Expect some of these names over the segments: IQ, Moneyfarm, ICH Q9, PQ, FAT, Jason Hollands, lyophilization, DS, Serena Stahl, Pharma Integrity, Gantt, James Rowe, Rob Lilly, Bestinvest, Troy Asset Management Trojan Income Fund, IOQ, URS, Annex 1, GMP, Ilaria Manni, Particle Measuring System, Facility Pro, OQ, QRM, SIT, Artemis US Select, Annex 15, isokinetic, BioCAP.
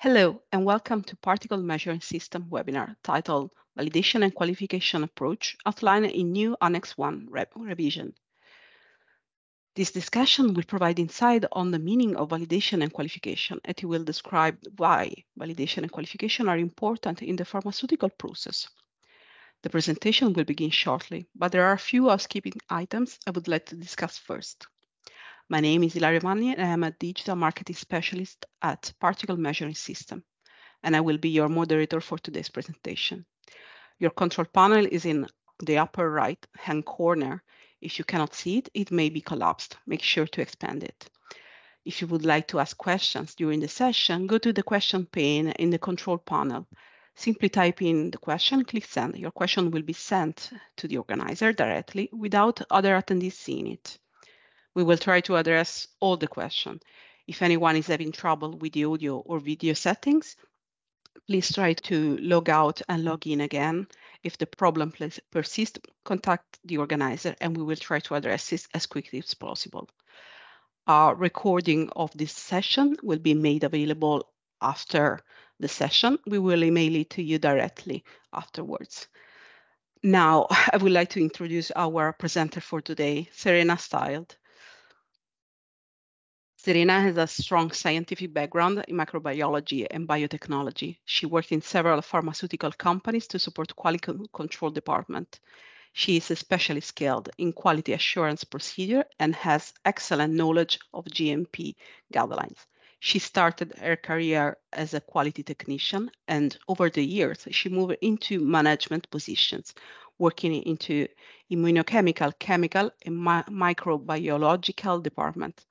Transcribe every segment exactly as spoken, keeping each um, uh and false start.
Hello, and welcome to Particle Measuring System webinar titled Validation and Qualification Approach Outlined in New Annex one Re Revision. This discussion will provide insight on the meaning of validation and qualification, and it will describe why validation and qualification are important in the pharmaceutical process. The presentation will begin shortly, but there are a few housekeeping items I would like to discuss first. My name is Ilaria Manni, and I am a digital marketing specialist at Particle Measuring System, and I will be your moderator for today's presentation. Your control panel is in the upper right-hand corner. If you cannot see it, it may be collapsed. Make sure to expand it. If you would like to ask questions during the session, go to the question pane in the control panel. Simply type in the question, click send. Your question will be sent to the organizer directly without other attendees seeing it. We will try to address all the questions. If anyone is having trouble with the audio or video settings, please try to log out and log in again. If the problem persists, contact the organizer and we will try to address this as quickly as possible. A recording of this session will be made available after the session. We will email it to you directly afterwards. Now, I would like to introduce our presenter for today, Serena Stahl. Serena has a strong scientific background in microbiology and biotechnology. She worked in several pharmaceutical companies to support quality control department. She is especially skilled in quality assurance procedure and has excellent knowledge of G M P guidelines. She started her career as a quality technician, and over the years, she moved into management positions, working into immunochemical, chemical, and mi microbiological departments.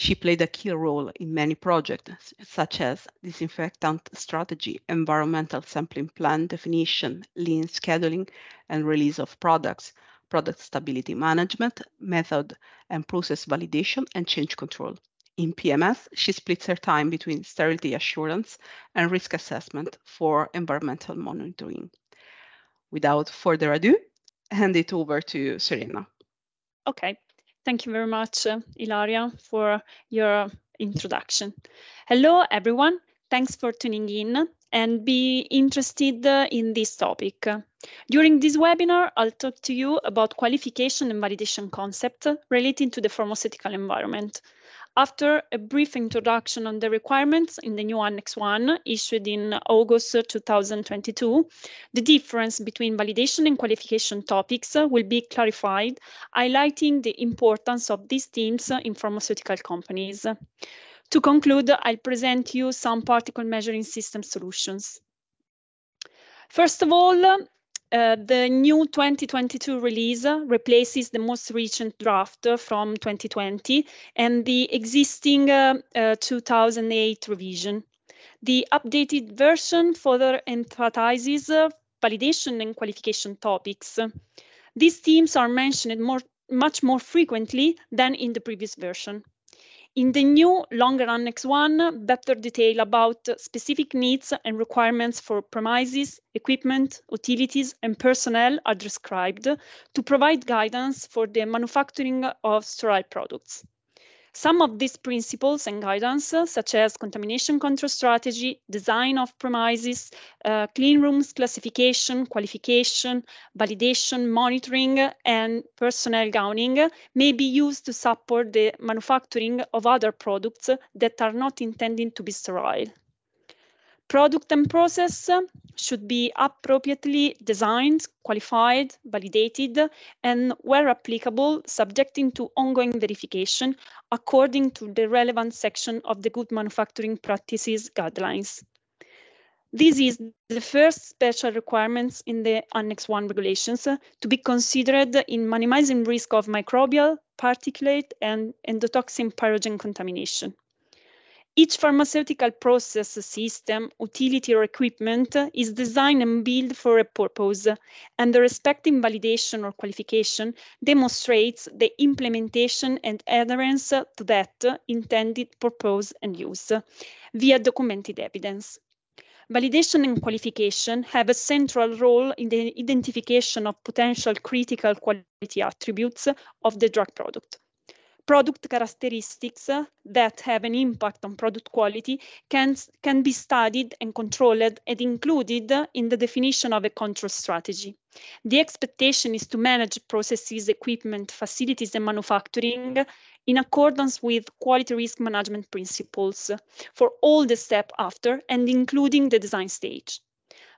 She played a key role in many projects, such as disinfectant strategy, environmental sampling plan definition, lean scheduling and release of products, product stability management, method and process validation, and change control. In P M S, she splits her time between sterility assurance and risk assessment for environmental monitoring. Without further ado, I hand it over to Serena. Okay. Thank you very much, uh, Ilaria, for your introduction. Hello, everyone. Thanks for tuning in and be interested uh, in this topic. During this webinar, I'll talk to you about qualification and validation concept relating to the pharmaceutical environment. After a brief introduction on the requirements in the new Annex one issued in August two thousand twenty-two, the difference between validation and qualification topics will be clarified, highlighting the importance of these themes in pharmaceutical companies. To conclude, I'll present you some particle measuring system solutions. First of all, Uh, the new twenty twenty-two release replaces the most recent draft from twenty twenty and the existing uh, uh, two thousand eight revision. The updated version further emphasizes uh, validation and qualification topics. These themes are mentioned more, much more frequently than in the previous version. In the new longer Annex one, better detail about specific needs and requirements for premises, equipment, utilities, and personnel are described to provide guidance for the manufacturing of sterile products. Some of these principles and guidance, such as contamination control strategy, design of premises, uh, clean rooms classification, qualification, validation, monitoring, and personnel gowning, may be used to support the manufacturing of other products that are not intended to be sterile. Product and process should be appropriately designed, qualified, validated, and where applicable, subjecting to ongoing verification according to the relevant section of the Good Manufacturing Practices Guidelines. This is the first special requirements in the Annex one regulations to be considered in minimizing risk of microbial, particulate, and endotoxin pyrogen contamination. Each pharmaceutical process system, utility or equipment is designed and built for a purpose, and the respective validation or qualification demonstrates the implementation and adherence to that intended purpose and use via documented evidence. Validation and qualification have a central role in the identification of potential critical quality attributes of the drug product. product characteristics that have an impact on product quality can, can be studied and controlled and included in the definition of a control strategy. The expectation is to manage processes, equipment, facilities, and manufacturing in accordance with quality risk management principles for all the steps after and including the design stage.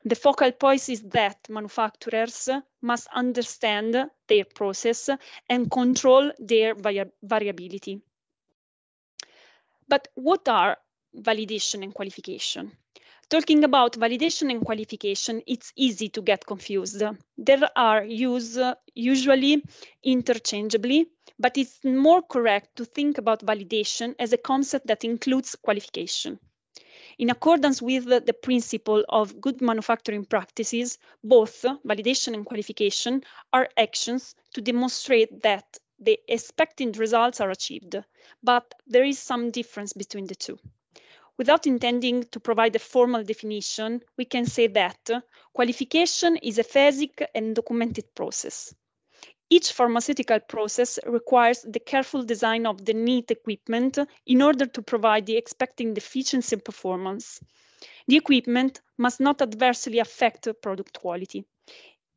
The focal point is that manufacturers must understand their process and control their vari- variability. But what are validation and qualification? Talking about validation and qualification, it's easy to get confused. They are used usually interchangeably, but it's more correct to think about validation as a concept that includes qualification. In accordance with the principle of good manufacturing practices, both validation and qualification are actions to demonstrate that the expected results are achieved, but there is some difference between the two. Without intending to provide a formal definition, we can say that qualification is a phasic and documented process. Each pharmaceutical process requires the careful design of the needed equipment in order to provide the expected efficiency and performance. The equipment must not adversely affect product quality.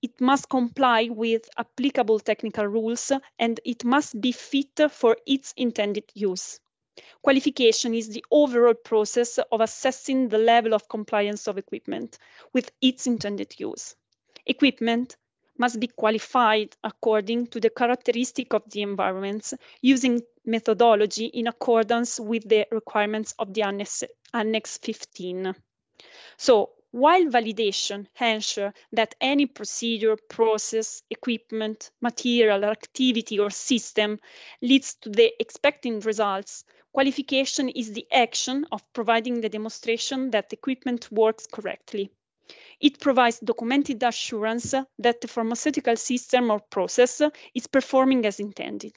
It must comply with applicable technical rules and it must be fit for its intended use. Qualification is the overall process of assessing the level of compliance of equipment with its intended use. Equipment must be qualified according to the characteristic of the environments using methodology in accordance with the requirements of the Annex, Annex fifteen. So while validation ensures that any procedure, process, equipment, material, activity or system leads to the expected results, qualification is the action of providing the demonstration that equipment works correctly. It provides documented assurance that the pharmaceutical system or process is performing as intended.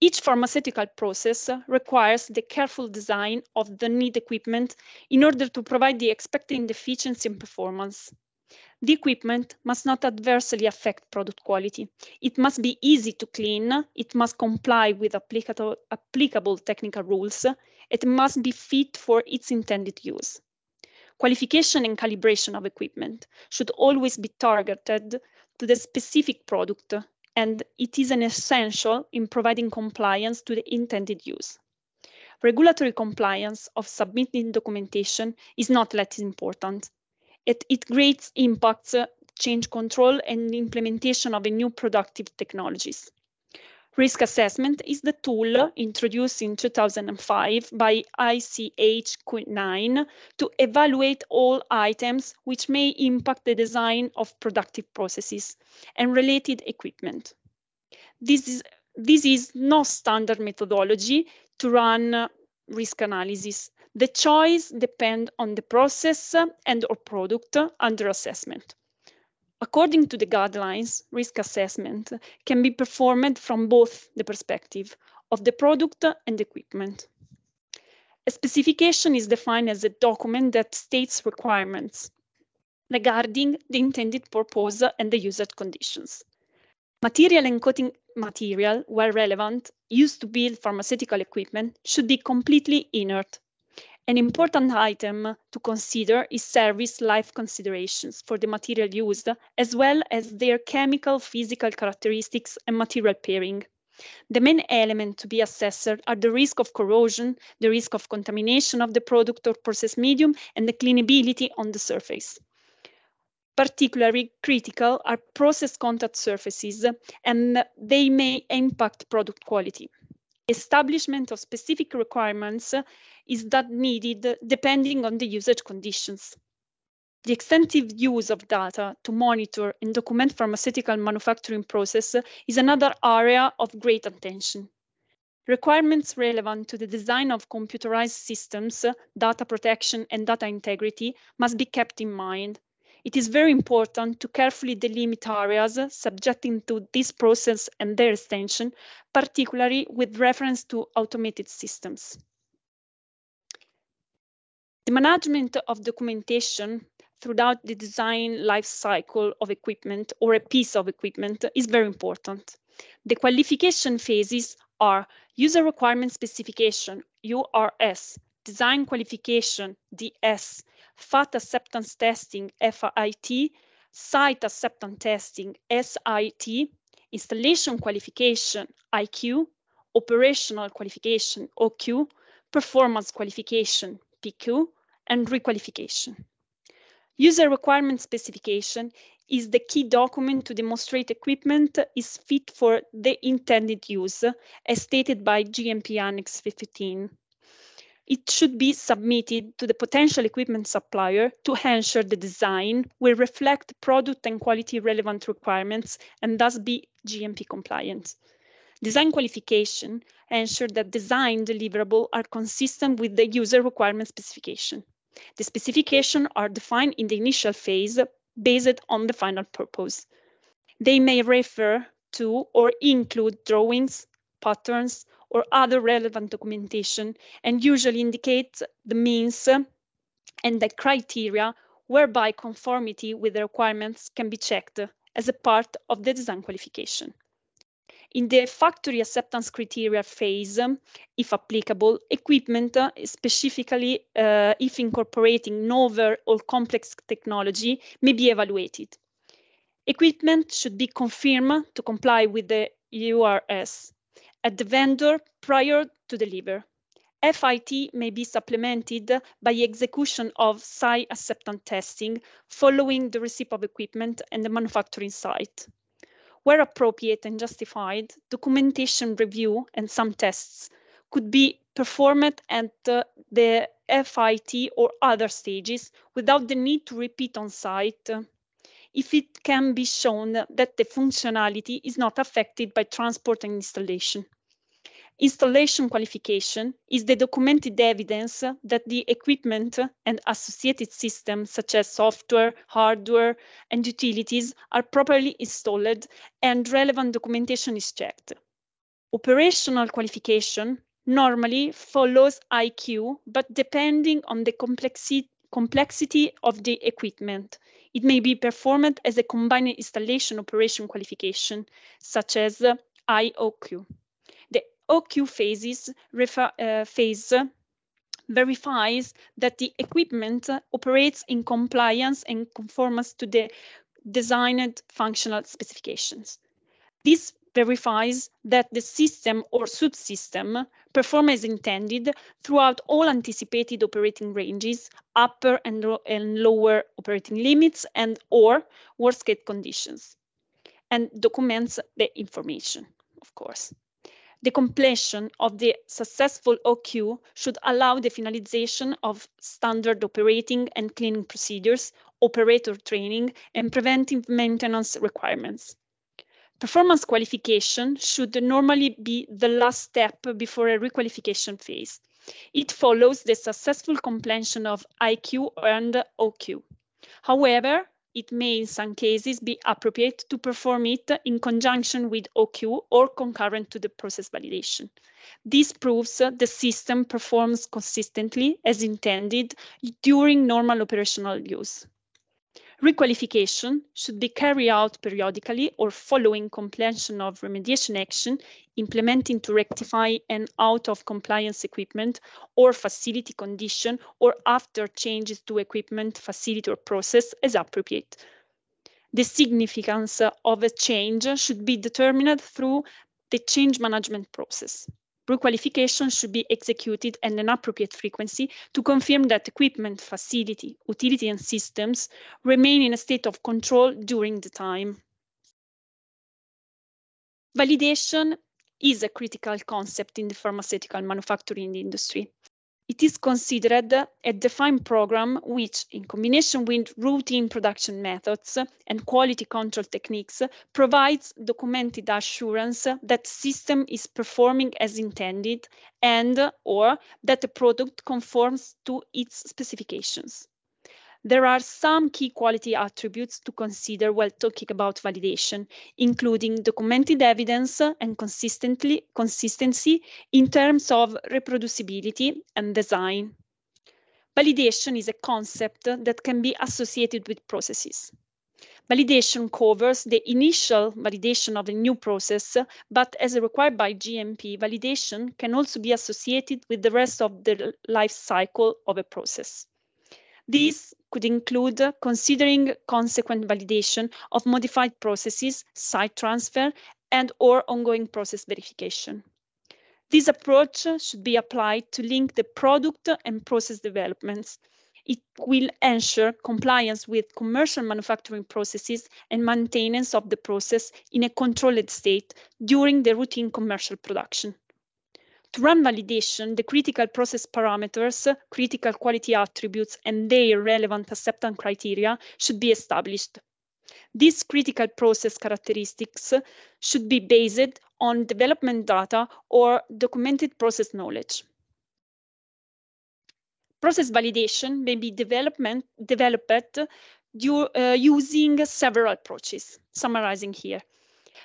Each pharmaceutical process requires the careful design of the needed equipment in order to provide the expected efficiency and performance. The equipment must not adversely affect product quality. It must be easy to clean, it must comply with applicable, applicable technical rules, it must be fit for its intended use. Qualification and calibration of equipment should always be targeted to the specific product, and it is an essential in providing compliance to the intended use. Regulatory compliance of submitting documentation is not less important. It, it greatly impacts change control and implementation of new productive technologies. Risk assessment is the tool introduced in two thousand five by I C H Q nine to evaluate all items which may impact the design of productive processes and related equipment. This is, this is no standard methodology to run risk analysis. The choice depends on the process and or product under assessment. According to the guidelines, risk assessment can be performed from both the perspective of the product and equipment. A specification is defined as a document that states requirements regarding the intended purpose and the usage conditions. Material and coating material, where relevant, used to build pharmaceutical equipment should be completely inert. An important item to consider is service life considerations for the material used, as well as their chemical, physical characteristics and material pairing. The main elements to be assessed are the risk of corrosion, the risk of contamination of the product or process medium, and the cleanability on the surface. Particularly critical are process contact surfaces, and they may impact product quality. Establishment of specific requirements is that needed depending on the usage conditions. The extensive use of data to monitor and document pharmaceutical manufacturing process is another area of great attention. Requirements relevant to the design of computerized systems, data protection and data integrity must be kept in mind. It is very important to carefully delimit areas subjecting to this process and their extension, particularly with reference to automated systems. The management of documentation throughout the design life cycle of equipment or a piece of equipment is very important. The qualification phases are user requirement specification, U R S, design qualification, D S, F A T acceptance testing, F A T, site acceptance testing, S I T, installation qualification, I Q, operational qualification, O Q, performance qualification, P Q, and requalification. User requirement specification is the key document to demonstrate equipment is fit for the intended use, as stated by G M P Annex fifteen. It should be submitted to the potential equipment supplier to ensure the design will reflect product and quality relevant requirements and thus be G M P compliant. Design qualification ensures that design deliverables are consistent with the user requirement specification. The specifications are defined in the initial phase based on the final purpose. They may refer to or include drawings, patterns, or other relevant documentation, and usually indicate the means and the criteria whereby conformity with the requirements can be checked as a part of the design qualification. In the factory acceptance criteria phase, if applicable, equipment, specifically uh, if incorporating novel or complex technology, may be evaluated. Equipment should be confirmed to comply with the U R S at the vendor prior to deliver. F I T may be supplemented by execution of site acceptance testing following the receipt of equipment and the manufacturing site. Where appropriate and justified, documentation review and some tests could be performed at the F I T or other stages without the need to repeat on site, if it can be shown that the functionality is not affected by transport and installation. Installation qualification is the documented evidence that the equipment and associated systems, such as software, hardware, and utilities, are properly installed and relevant documentation is checked. Operational qualification normally follows I Q, but depending on the complexity complexity of the equipment, it may be performed as a combined installation operation qualification, such as I O Q. The O Q phases refer, uh, phase verifies that the equipment operates in compliance and conformance to the designed functional specifications. This verifies that the system or subsystem performs as intended throughout all anticipated operating ranges, upper and, and lower operating limits and or worst case conditions, and documents the information, of course. The completion of the successful O Q should allow the finalization of standard operating and cleaning procedures, operator training, and preventive maintenance requirements. Performance qualification should normally be the last step before a requalification phase. It follows the successful completion of I Q and O Q. However, it may in some cases be appropriate to perform it in conjunction with O Q or concurrent to the process validation. This proves the system performs consistently as intended during normal operational use. Requalification should be carried out periodically or following completion of remediation action, implementing to rectify an out-of-compliance equipment or facility condition, or after changes to equipment, facility, or process as appropriate. The significance of a change should be determined through the change management process. Requalification should be executed at an appropriate frequency to confirm that equipment, facility, utility, and systems remain in a state of control during the time. Validation is a critical concept in the pharmaceutical manufacturing industry. It is considered a defined program which, in combination with routine production methods and quality control techniques, provides documented assurance that the system is performing as intended and or that the product conforms to its specifications. There are some key quality attributes to consider while talking about validation, including documented evidence and consistently, consistency in terms of reproducibility and design. Validation is a concept that can be associated with processes. Validation covers the initial validation of the new process, but as required by G M P, validation can also be associated with the rest of the life cycle of a process. This could include considering consequent validation of modified processes, site transfer, and or ongoing process verification. This approach should be applied to link the product and process developments. It will ensure compliance with commercial manufacturing processes and maintenance of the process in a controlled state during the routine commercial production. To run validation, the critical process parameters, critical quality attributes, and their relevant acceptance criteria should be established. These critical process characteristics should be based on development data or documented process knowledge. Process validation may be development, developed due, uh, using several approaches, summarizing here.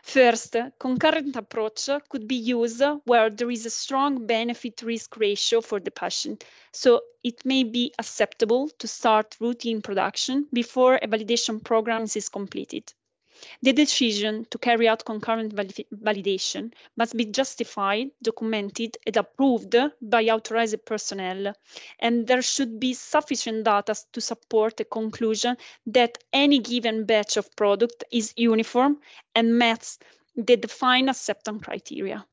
First, concurrent approach could be used where there is a strong benefit-risk ratio for the patient, so it may be acceptable to start routine production before a validation program is completed. The decision to carry out concurrent validation must be justified, documented, and approved by authorized personnel, and there should be sufficient data to support the conclusion that any given batch of product is uniform and meets the defined acceptance criteria.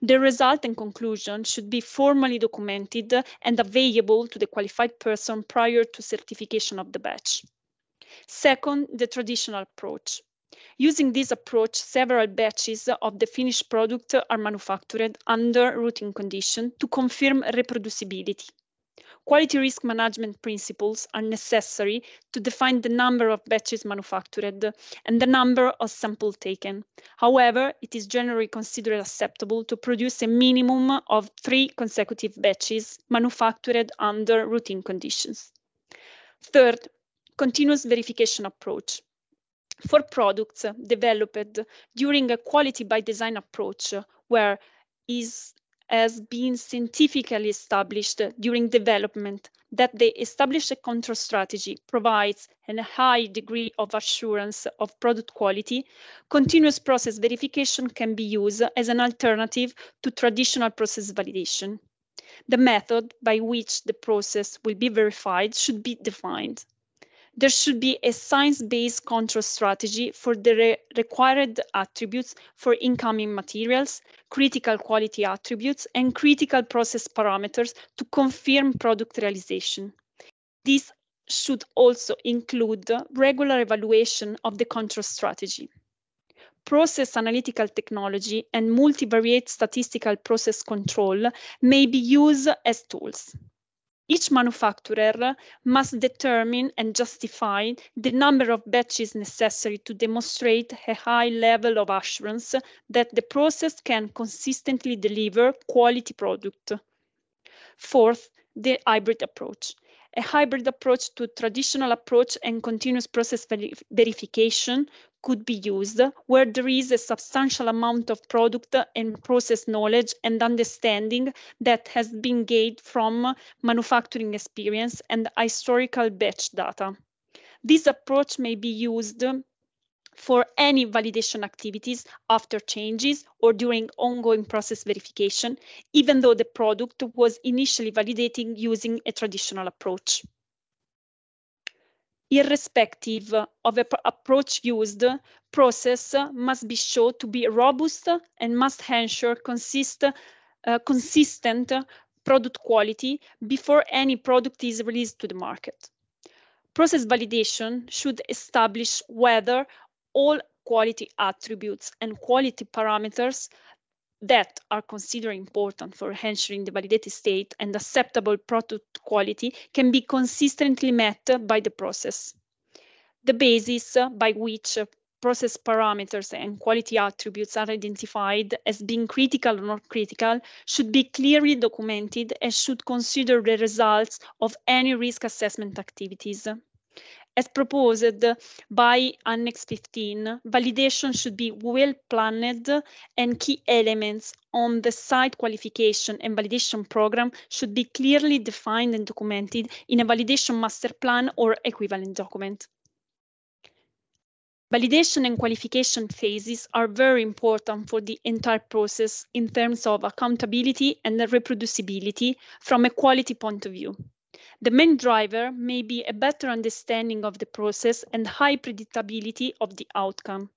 The result and conclusion should be formally documented and available to the qualified person prior to certification of the batch. Second, the traditional approach. Using this approach, several batches of the finished product are manufactured under routine conditions to confirm reproducibility. Quality risk management principles are necessary to define the number of batches manufactured and the number of samples taken. However, it is generally considered acceptable to produce a minimum of three consecutive batches manufactured under routine conditions. Third, continuous verification approach. For products developed during a quality by design approach where is has been scientifically established during development that they establish a control strategy provides a high degree of assurance of product quality, continuous process verification can be used as an alternative to traditional process validation. The method by which the process will be verified should be defined. There should be a science-based control strategy for the re required attributes for incoming materials, critical quality attributes, and critical process parameters to confirm product realization. This should also include regular evaluation of the control strategy. Process analytical technology and multivariate statistical process control may be used as tools. Each manufacturer must determine and justify the number of batches necessary to demonstrate a high level of assurance that the process can consistently deliver quality product. Fourth, the hybrid approach. A hybrid approach to traditional approach and continuous process ver- verification could be used where there is a substantial amount of product and process knowledge and understanding that has been gained from manufacturing experience and historical batch data. This approach may be used for any validation activities after changes or during ongoing process verification, even though the product was initially validating using a traditional approach. Irrespective of the approach used, process must be shown to be robust and must ensure consist, uh, consistent product quality before any product is released to the market. Process validation should establish whether all quality attributes and quality parameters that are considered important for ensuring the validated state and acceptable product quality can be consistently met by the process. The basis by which process parameters and quality attributes are identified as being critical or not critical should be clearly documented and should consider the results of any risk assessment activities. As proposed by Annex fifteen, validation should be well planned and key elements on the site qualification and validation program should be clearly defined and documented in a validation master plan or equivalent document. Validation and qualification phases are very important for the entire process in terms of accountability and reproducibility from a quality point of view. The main driver may be a better understanding of the process and high predictability of the outcome.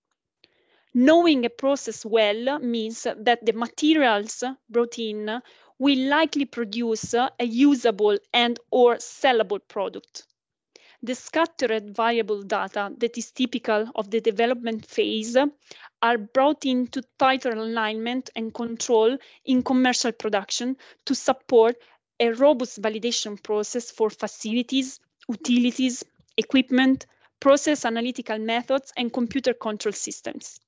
Knowing a process well means that the materials brought in will likely produce a usable and/or sellable product. The scattered variable data that is typical of the development phase are brought into tighter alignment and control in commercial production to support a robust validation process for facilities, utilities, equipment, process analytical methods, and computer control systems.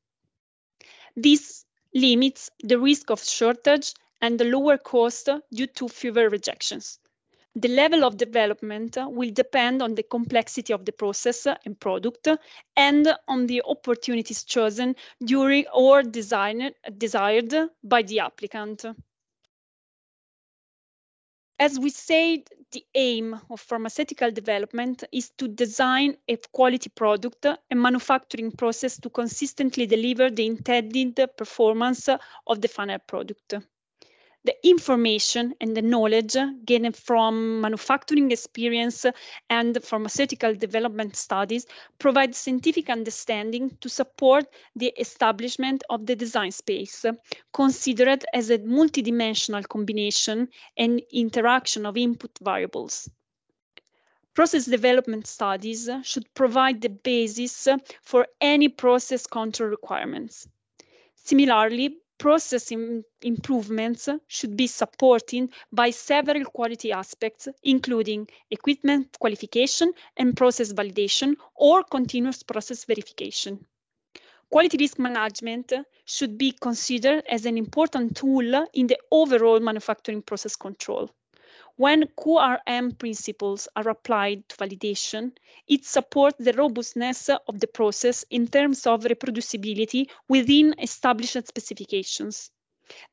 This limits the risk of shortage and the lower cost due to fewer rejections. The level of development will depend on the complexity of the process and product and on the opportunities chosen during or designed, desired by the applicant. As we said, the aim of pharmaceutical development is to design a quality product and manufacturing process to consistently deliver the intended performance of the final product. The information and the knowledge gained from manufacturing experience and pharmaceutical development studies provide scientific understanding to support the establishment of the design space, considered as a multidimensional combination and interaction of input variables. Process development studies should provide the basis for any process control requirements. Similarly, process improvements should be supported by several quality aspects, including equipment qualification and process validation or continuous process verification. Quality risk management should be considered as an important tool in the overall manufacturing process control. When Q R M principles are applied to validation, it supports the robustness of the process in terms of reproducibility within established specifications.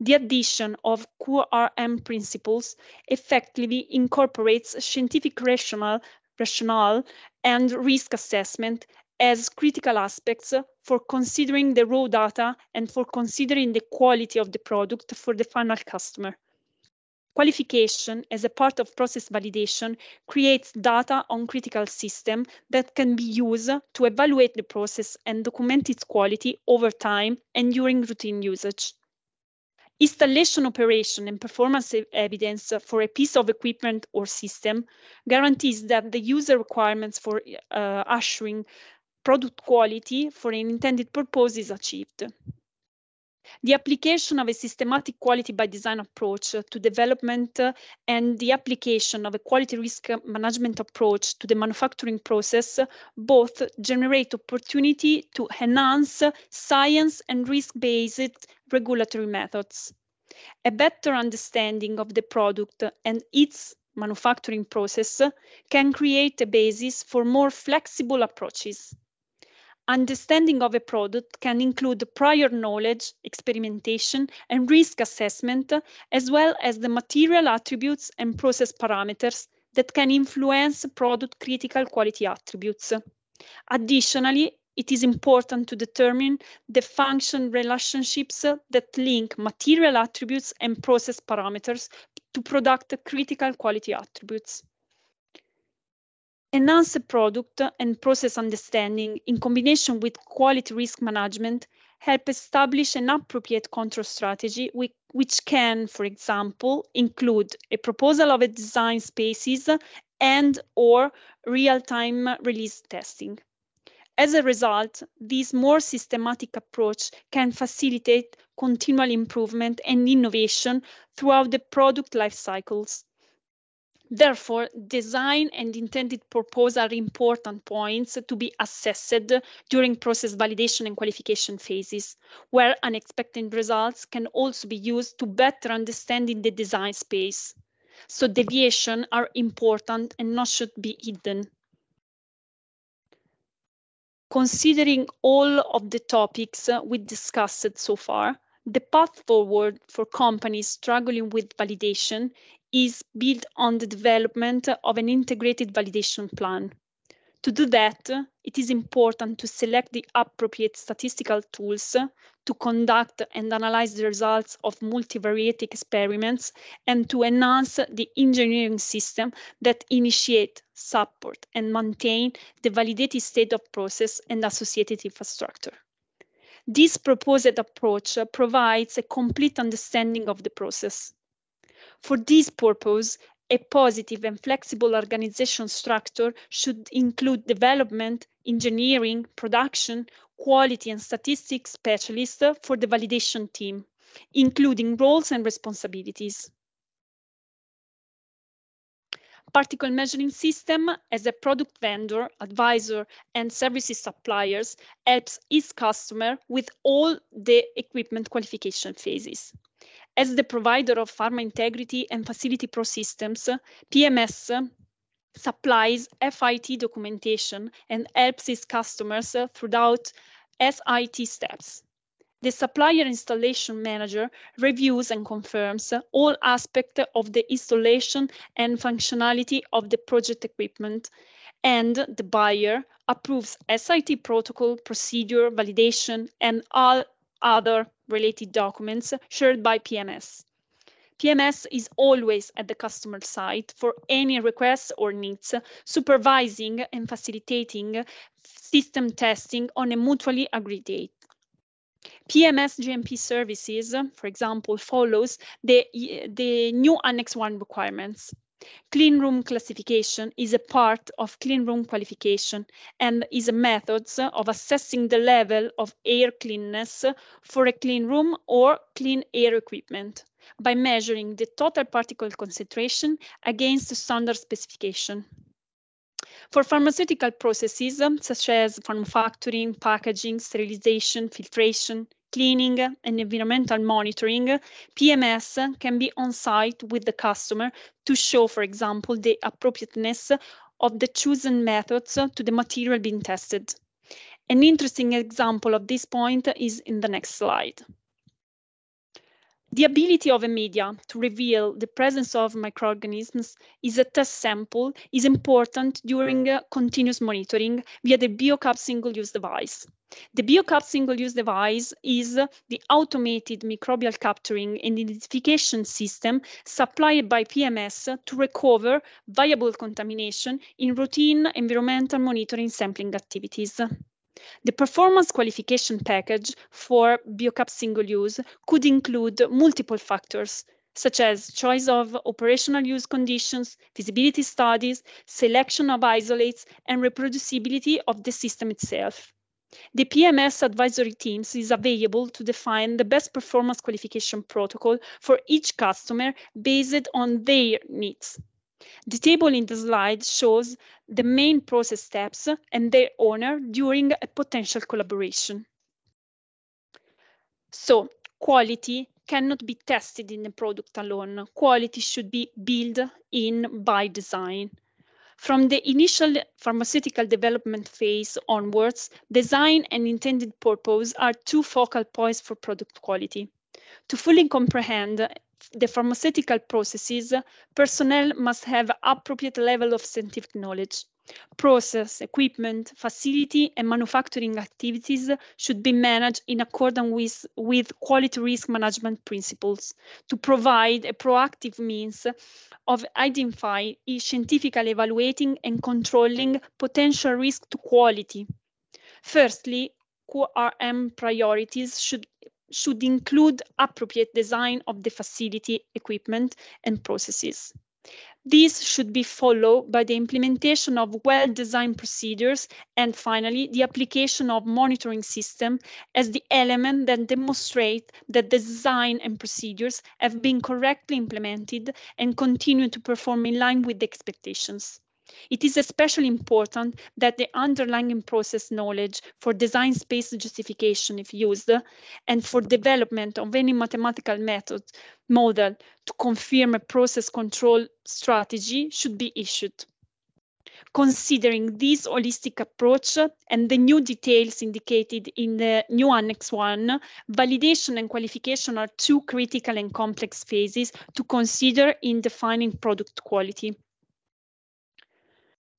The addition of Q R M principles effectively incorporates scientific rationale, rationale and risk assessment as critical aspects for considering the raw data and for considering the quality of the product for the final customer. Qualification as a part of process validation creates data on critical systems that can be used to evaluate the process and document its quality over time and during routine usage. Installation operation and performance evidence for a piece of equipment or system guarantees that the user requirements for uh, assuring product quality for an intended purpose is achieved. The application of a systematic quality by design approach to development and the application of a quality risk management approach to the manufacturing process both generate opportunity to enhance science and risk-based regulatory methods. A better understanding of the product and its manufacturing process can create a basis for more flexible approaches. Understanding of a product can include prior knowledge, experimentation, and risk assessment, as well as the material attributes and process parameters that can influence product critical quality attributes. Additionally, it is important to determine the function relationships that link material attributes and process parameters to product critical quality attributes. Enhance product and process understanding in combination with quality risk management help establish an appropriate control strategy which can, for example, include a proposal of a design spaces and or real-time release testing. As a result, this more systematic approach can facilitate continual improvement and innovation throughout the product life cycles. Therefore, design and intended purpose are important points to be assessed during process validation and qualification phases, where unexpected results can also be used to better understand in the design space. So deviations are important and not should be hidden. Considering all of the topics we discussed so far, the path forward for companies struggling with validation is built on the development of an integrated validation plan. To do that, it is important to select the appropriate statistical tools to conduct and analyze the results of multivariate experiments and to enhance the engineering system that initiate, support, and maintain the validated state of process and associated infrastructure. This proposed approach provides a complete understanding of the process. For this purpose, a positive and flexible organization structure should include development, engineering, production, quality and statistics specialists for the validation team, including roles and responsibilities. Particle Measuring System, as a product vendor, advisor, and services suppliers, helps its customer with all the equipment qualification phases. As the provider of Pharma Integrity and Facility Pro systems, P M S supplies F I T documentation and helps its customers throughout S I T steps. The supplier installation manager reviews and confirms all aspects of the installation and functionality of the project equipment, and the buyer approves S I T protocol, procedure, validation, and all other related documents shared by P M S. P M S is always at the customer site for any requests or needs, supervising and facilitating system testing on a mutually agreed date. P M S G M P services, for example, follows the, the new Annex one requirements. Clean room classification is a part of clean room qualification and is a method of assessing the level of air cleanness for a clean room or clean air equipment by measuring the total particle concentration against the standard specification. For pharmaceutical processes such as manufacturing, packaging, sterilization, filtration, cleaning and environmental monitoring, P M S can be on site with the customer to show, for example, the appropriateness of the chosen methods to the material being tested. An interesting example of this point is in the next slide. The ability of a media to reveal the presence of microorganisms in a test sample is important during uh, continuous monitoring via the BioCAP single-use device. The BioCAP single-use device is the automated microbial capturing and identification system supplied by P M S to recover viable contamination in routine environmental monitoring sampling activities. The performance qualification package for BioCAP single-use could include multiple factors, such as choice of operational use conditions, feasibility studies, selection of isolates, and reproducibility of the system itself. The P M S advisory teams is available to define the best performance qualification protocol for each customer based on their needs. The table in the slide shows the main process steps and their owner during a potential collaboration. So, quality cannot be tested in a product alone. Quality should be built in by design. From the initial pharmaceutical development phase onwards, design and intended purpose are two focal points for product quality. To fully comprehend the pharmaceutical processes, personnel must have appropriate level of scientific knowledge. Process, equipment, facility, and manufacturing activities should be managed in accordance with, with quality risk management principles to provide a proactive means of identifying, scientifically evaluating, and controlling potential risk to quality. Firstly, Q R M priorities should should include appropriate design of the facility, equipment, and processes. These should be followed by the implementation of well-designed procedures and finally the application of monitoring system as the element that demonstrate that the design and procedures have been correctly implemented and continue to perform in line with the expectations. It is especially important that the underlying process knowledge for design space justification, if used, and for development of any mathematical method model to confirm a process control strategy should be issued. Considering this holistic approach and the new details indicated in the new Annex one, validation and qualification are two critical and complex phases to consider in defining product quality.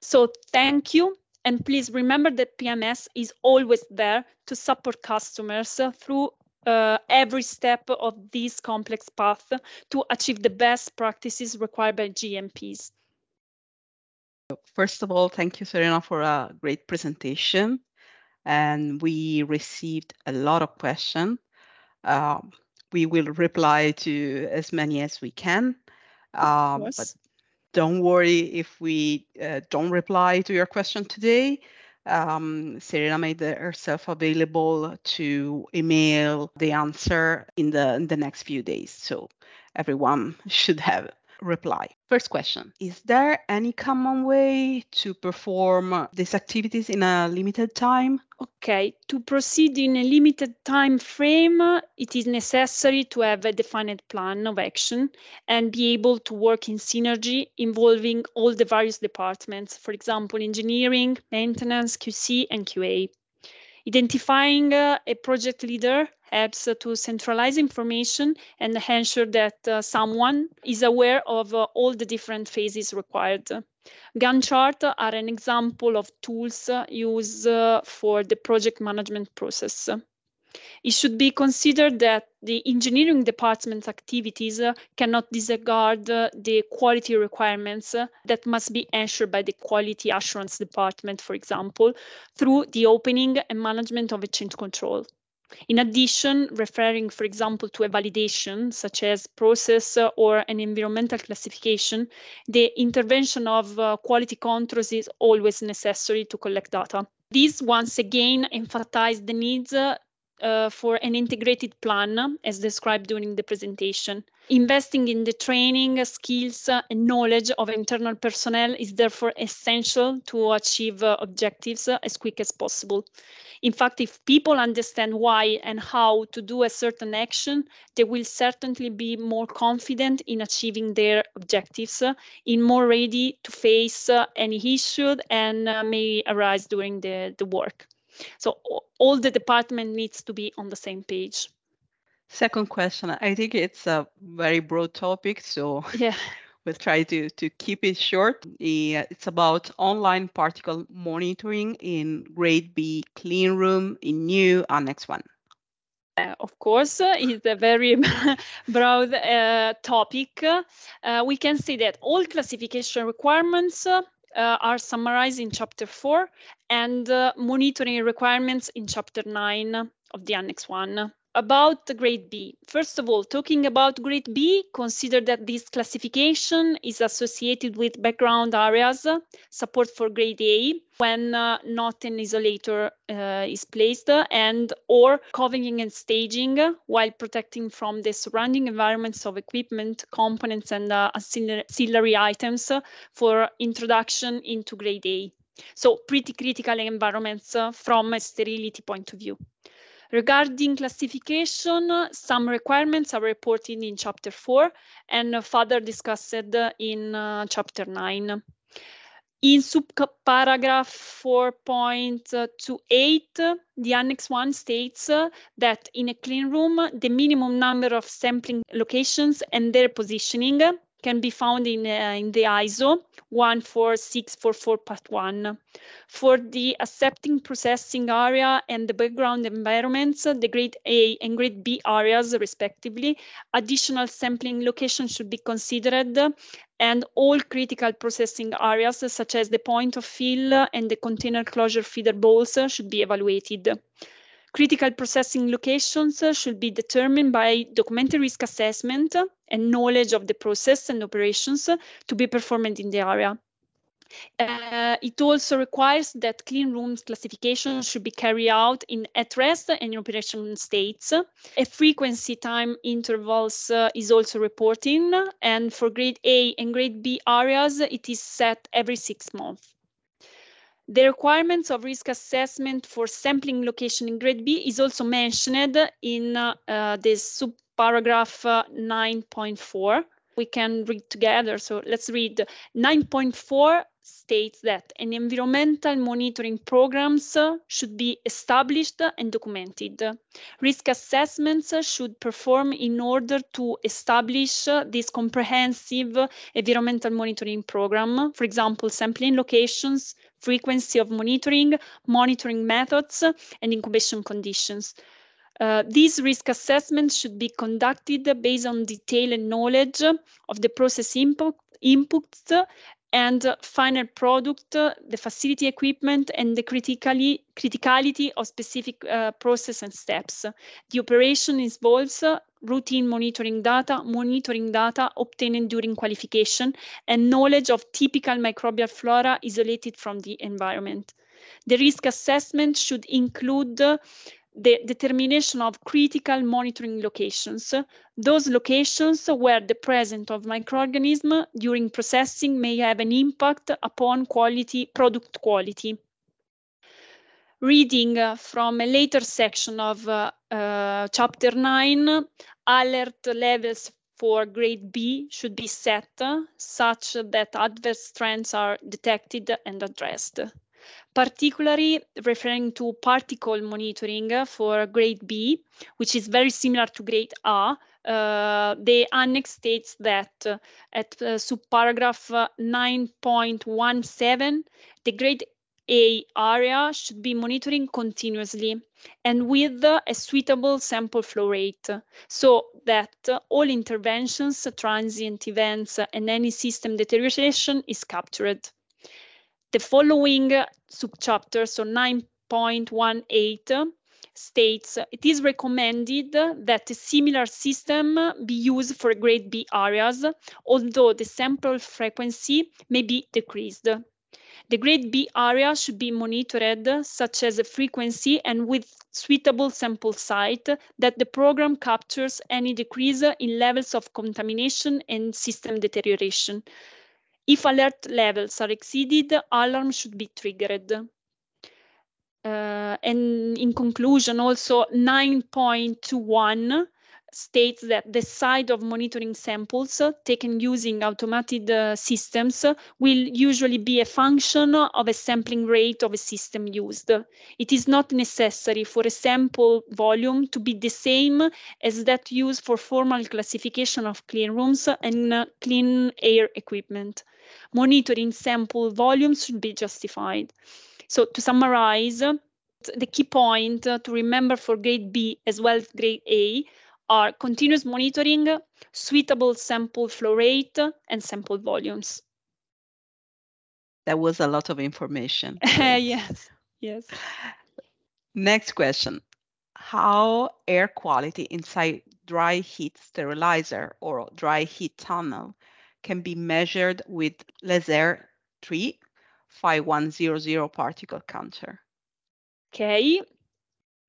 So thank you, And please remember that P M S is always there to support customers through uh, every step of this complex path to achieve the best practices required by G M Ps. First of all, thank you, Serena, for a great presentation. And we received a lot of questions. Um, we will reply to as many as we can. Um, but don't worry if we uh, don't reply to your question today. Um, Serena made herself available to email the answer in the, in the next few days. So everyone should have it. Reply. First question, is there any common way to perform these activities in a limited time? Okay, to proceed in a limited time frame, it is necessary to have a defined plan of action and be able to work in synergy involving all the various departments, for example, engineering, maintenance, Q C, and Q A. Identifying uh, a project leader helps uh, to centralize information and ensure that uh, someone is aware of uh, all the different phases required. Gantt charts are an example of tools uh, used uh, for the project management process. It should be considered that the engineering department's activities uh, cannot disregard uh, the quality requirements uh, that must be ensured by the quality assurance department, for example, through the opening and management of a change control. In addition, referring, for example, to a validation, such as process uh, or an environmental classification, the intervention of uh, quality controls is always necessary to collect data. This once again emphasizes the needs uh, Uh, for an integrated plan, as described during the presentation. Investing in the training, skills, uh, and knowledge of internal personnel is therefore essential to achieve uh, objectives uh, as quick as possible. In fact, if people understand why and how to do a certain action, they will certainly be more confident in achieving their objectives, uh, in more ready to face uh, any issue and uh, may arise during the, the work. So all the department needs to be on the same page. Second question. I think it's a very broad topic, so yeah. We'll try to, to keep it short. It's about online particle monitoring in grade B clean room in new Annex one. Uh, of course, uh, it's a very broad uh, topic. Uh, we can say that all classification requirements uh, Uh, are summarized in Chapter four and uh, monitoring requirements in Chapter nine of the Annex one. About the grade B, first of all, talking about grade B, consider that this classification is associated with background areas, support for grade A when uh, not an isolator uh, is placed, and or covering and staging while protecting from the surrounding environments of equipment, components, and uh, ancillary items for introduction into grade A. So pretty critical environments uh, from a sterility point of view. Regarding classification, some requirements are reported in Chapter four and further discussed in uh, Chapter nine. In subparagraph four point two eight, the Annex one states uh, that in a clean room, the minimum number of sampling locations and their positioning can be found in, uh, in the I S O one four six four four Part one. For the accepting processing area and the background environments, the grade A and grade B areas respectively, additional sampling locations should be considered and all critical processing areas such as the point of fill and the container closure feeder bowls should be evaluated. Critical processing locations should be determined by documentary risk assessment and knowledge of the process and operations to be performed in the area. Uh, it also requires that clean rooms classification should be carried out in at rest and in operational states. A frequency time intervals uh, is also reporting, and for grade A and grade B areas, it is set every six months. The requirements of risk assessment for sampling location in grade B is also mentioned in uh, uh, the subparagraph uh, nine point four. We can read together, so let's read nine point four. states that an environmental monitoring programs should be established and documented. Risk assessments should perform in order to establish this comprehensive environmental monitoring program, for example, sampling locations, frequency of monitoring, monitoring methods, and incubation conditions. Uh, these risk assessments should be conducted based on detailed knowledge of the process input, inputs and final product, the facility equipment, and the critically, criticality of specific uh, process and steps. The operation involves uh, routine monitoring data, monitoring data obtained during qualification, and knowledge of typical microbial flora isolated from the environment. The risk assessment should include uh, the determination of critical monitoring locations, those locations where the presence of microorganisms during processing may have an impact upon quality, product quality. Reading uh, from a later section of uh, uh, chapter nine, alert levels for grade B should be set uh, such that adverse trends are detected and addressed. Particularly referring to particle monitoring for grade B, which is very similar to grade A, uh, the annex states that uh, at uh, subparagraph uh, nine point one seven, the grade A area should be monitoring continuously and with uh, a suitable sample flow rate, so that uh, all interventions, transient events, and any system deterioration is captured. The following uh, subchapter, so nine point one eight, uh, states uh, it is recommended that a similar system be used for grade B areas, although the sample frequency may be decreased. The grade B area should be monitored, uh, such as a frequency and with suitable sample site, that the program captures any decrease in levels of contamination and system deterioration. If alert levels are exceeded, alarm should be triggered. Uh, and in conclusion, also nine point two one states that the size of monitoring samples taken using automated uh, systems will usually be a function of a sampling rate of a system used. It is not necessary for a sample volume to be the same as that used for formal classification of clean rooms and uh, clean air equipment. Monitoring sample volumes should be justified. So to summarize, the key point to remember for grade B as well as grade A are continuous monitoring, suitable sample flow rate, and sample volumes. That was a lot of information. Yes, yes. Next question. How air quality inside dry heat sterilizer or dry heat tunnel can be measured with Laser three fifty-one hundred particle counter? Okay.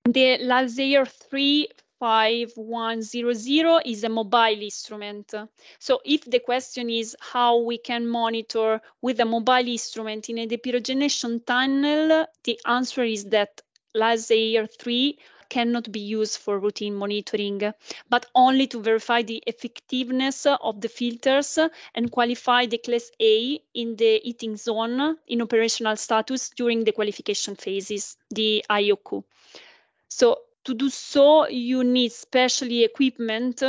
The Laser three fifty-one hundred is a mobile instrument. So if the question is how we can monitor with a mobile instrument in a depyrogenation tunnel, the answer is that Laser three cannot be used for routine monitoring, but only to verify the effectiveness of the filters and qualify the class A in the heating zone in operational status during the qualification phases, the I O Q. So to do so, you need special equipment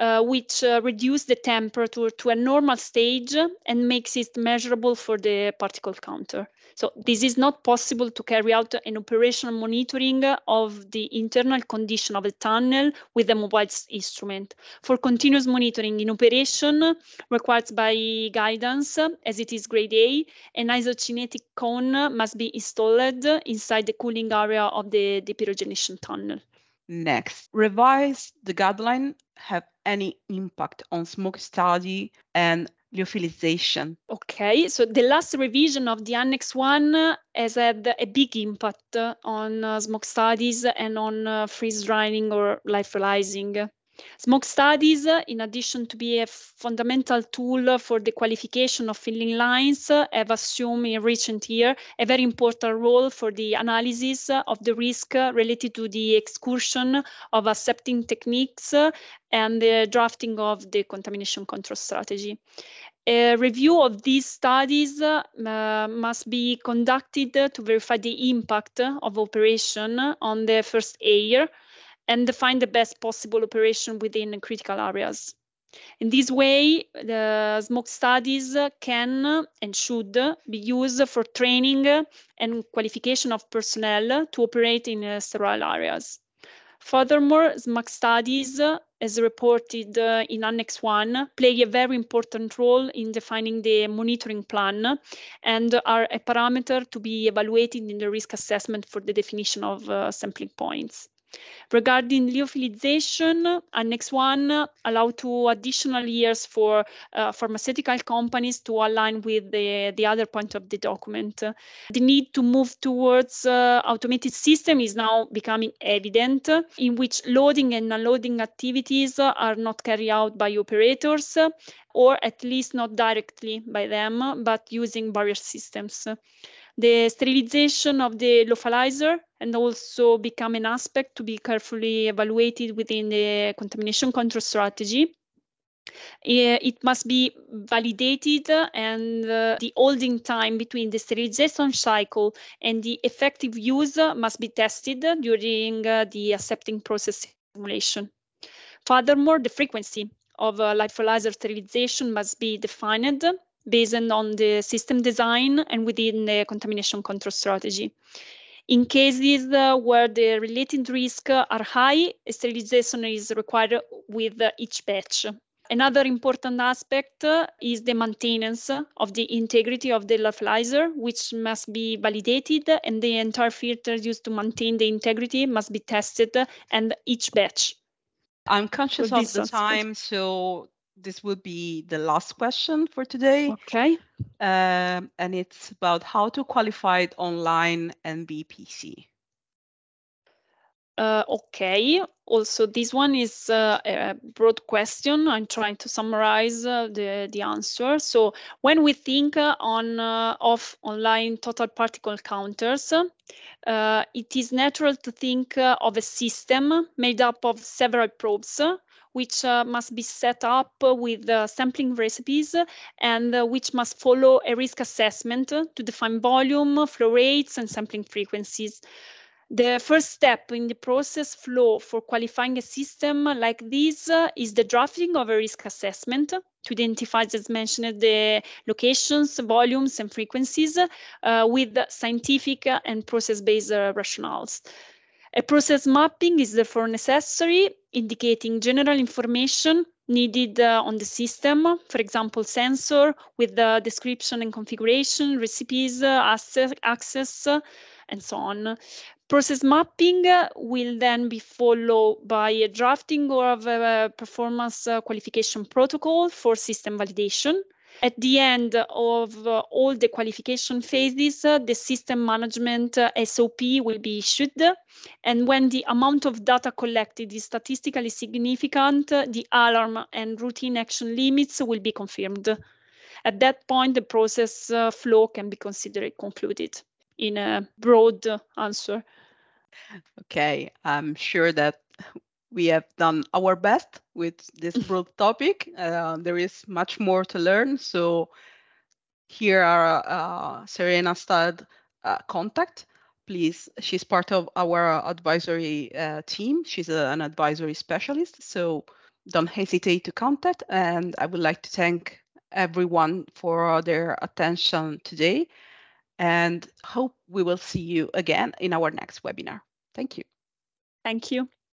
uh, which uh, reduce the temperature to a normal stage and makes it measurable for the particle counter. So this is not possible to carry out an operational monitoring of the internal condition of a tunnel with a mobile instrument. For continuous monitoring in operation required by guidance, as it is grade A, an isokinetic cone must be installed inside the cooling area of the depyrogenation tunnel. Next, revise the guideline have any impact on smoke study and lyophilization? Okay, so the last revision of the Annex one has had a big impact on uh, smoke studies and on uh, freeze drying or lyophilizing. Smoke studies, in addition to be a fundamental tool for the qualification of filling lines, have assumed in recent years a very important role for the analysis of the risk related to the excursion of accepting techniques and the drafting of the contamination control strategy. A review of these studies uh, must be conducted to verify the impact of operation on the first year and define the best possible operation within critical areas. In this way, the smoke studies can and should be used for training and qualification of personnel to operate in sterile areas. Furthermore, smack studies, as reported in Annex one, play a very important role in defining the monitoring plan and are a parameter to be evaluated in the risk assessment for the definition of uh, sampling points. Regarding lyophilization, Annex one allows two additional years for uh, pharmaceutical companies to align with the, the other point of the document. The need to move towards uh, automated system is now becoming evident, in which loading and unloading activities are not carried out by operators, or at least not directly by them, but using barrier systems. The sterilization of the lyophilizer and also become an aspect to be carefully evaluated within the contamination control strategy. It must be validated, and uh, the holding time between the sterilization cycle and the effective use must be tested during uh, the accepting process simulation. Furthermore, the frequency of uh, lyophilizer sterilization must be defined based on the system design and within the contamination control strategy. In cases uh, where the related risks are high, sterilization is required with uh, each batch. Another important aspect uh, is the maintenance of the integrity of the lyophilizer, which must be validated, and the entire filter used to maintain the integrity must be tested and each batch. I'm conscious of the time, so this will be the last question for today. Okay. Um, and it's about how to qualify it online N B P C. Uh, okay. Also, this one is uh, a broad question. I'm trying to summarize uh, the, the answer. So when we think uh, on uh, of online total particle counters, uh, it is natural to think uh, of a system made up of several probes, uh, which uh, must be set up with uh, sampling recipes and uh, which must follow a risk assessment to define volume, flow rates, and sampling frequencies. The first step in the process flow for qualifying a system like this uh, is the drafting of a risk assessment to identify, as mentioned, the locations, volumes, and frequencies uh, with scientific and process-based uh, rationales. A process mapping is therefore necessary, indicating general information needed uh, on the system, for example, sensor with the description and configuration, recipes, uh, access, access uh, and so on. Process mapping uh, will then be followed by a drafting of a performance uh, qualification protocol for system validation. At the end of uh, all the qualification phases, uh, the system management uh, S O P will be issued. And when the amount of data collected is statistically significant, uh, the alarm and routine action limits will be confirmed. At that point, the process uh, flow can be considered concluded, in a broad uh, answer. Okay, I'm sure that we have done our best with this broad topic. Uh, there is much more to learn. So here are uh, Serena Stahl uh, contact. Please, she's part of our advisory uh, team. She's a, an advisory specialist. So don't hesitate to contact. And I would like to thank everyone for their attention today. And hope we will see you again in our next webinar. Thank you. Thank you.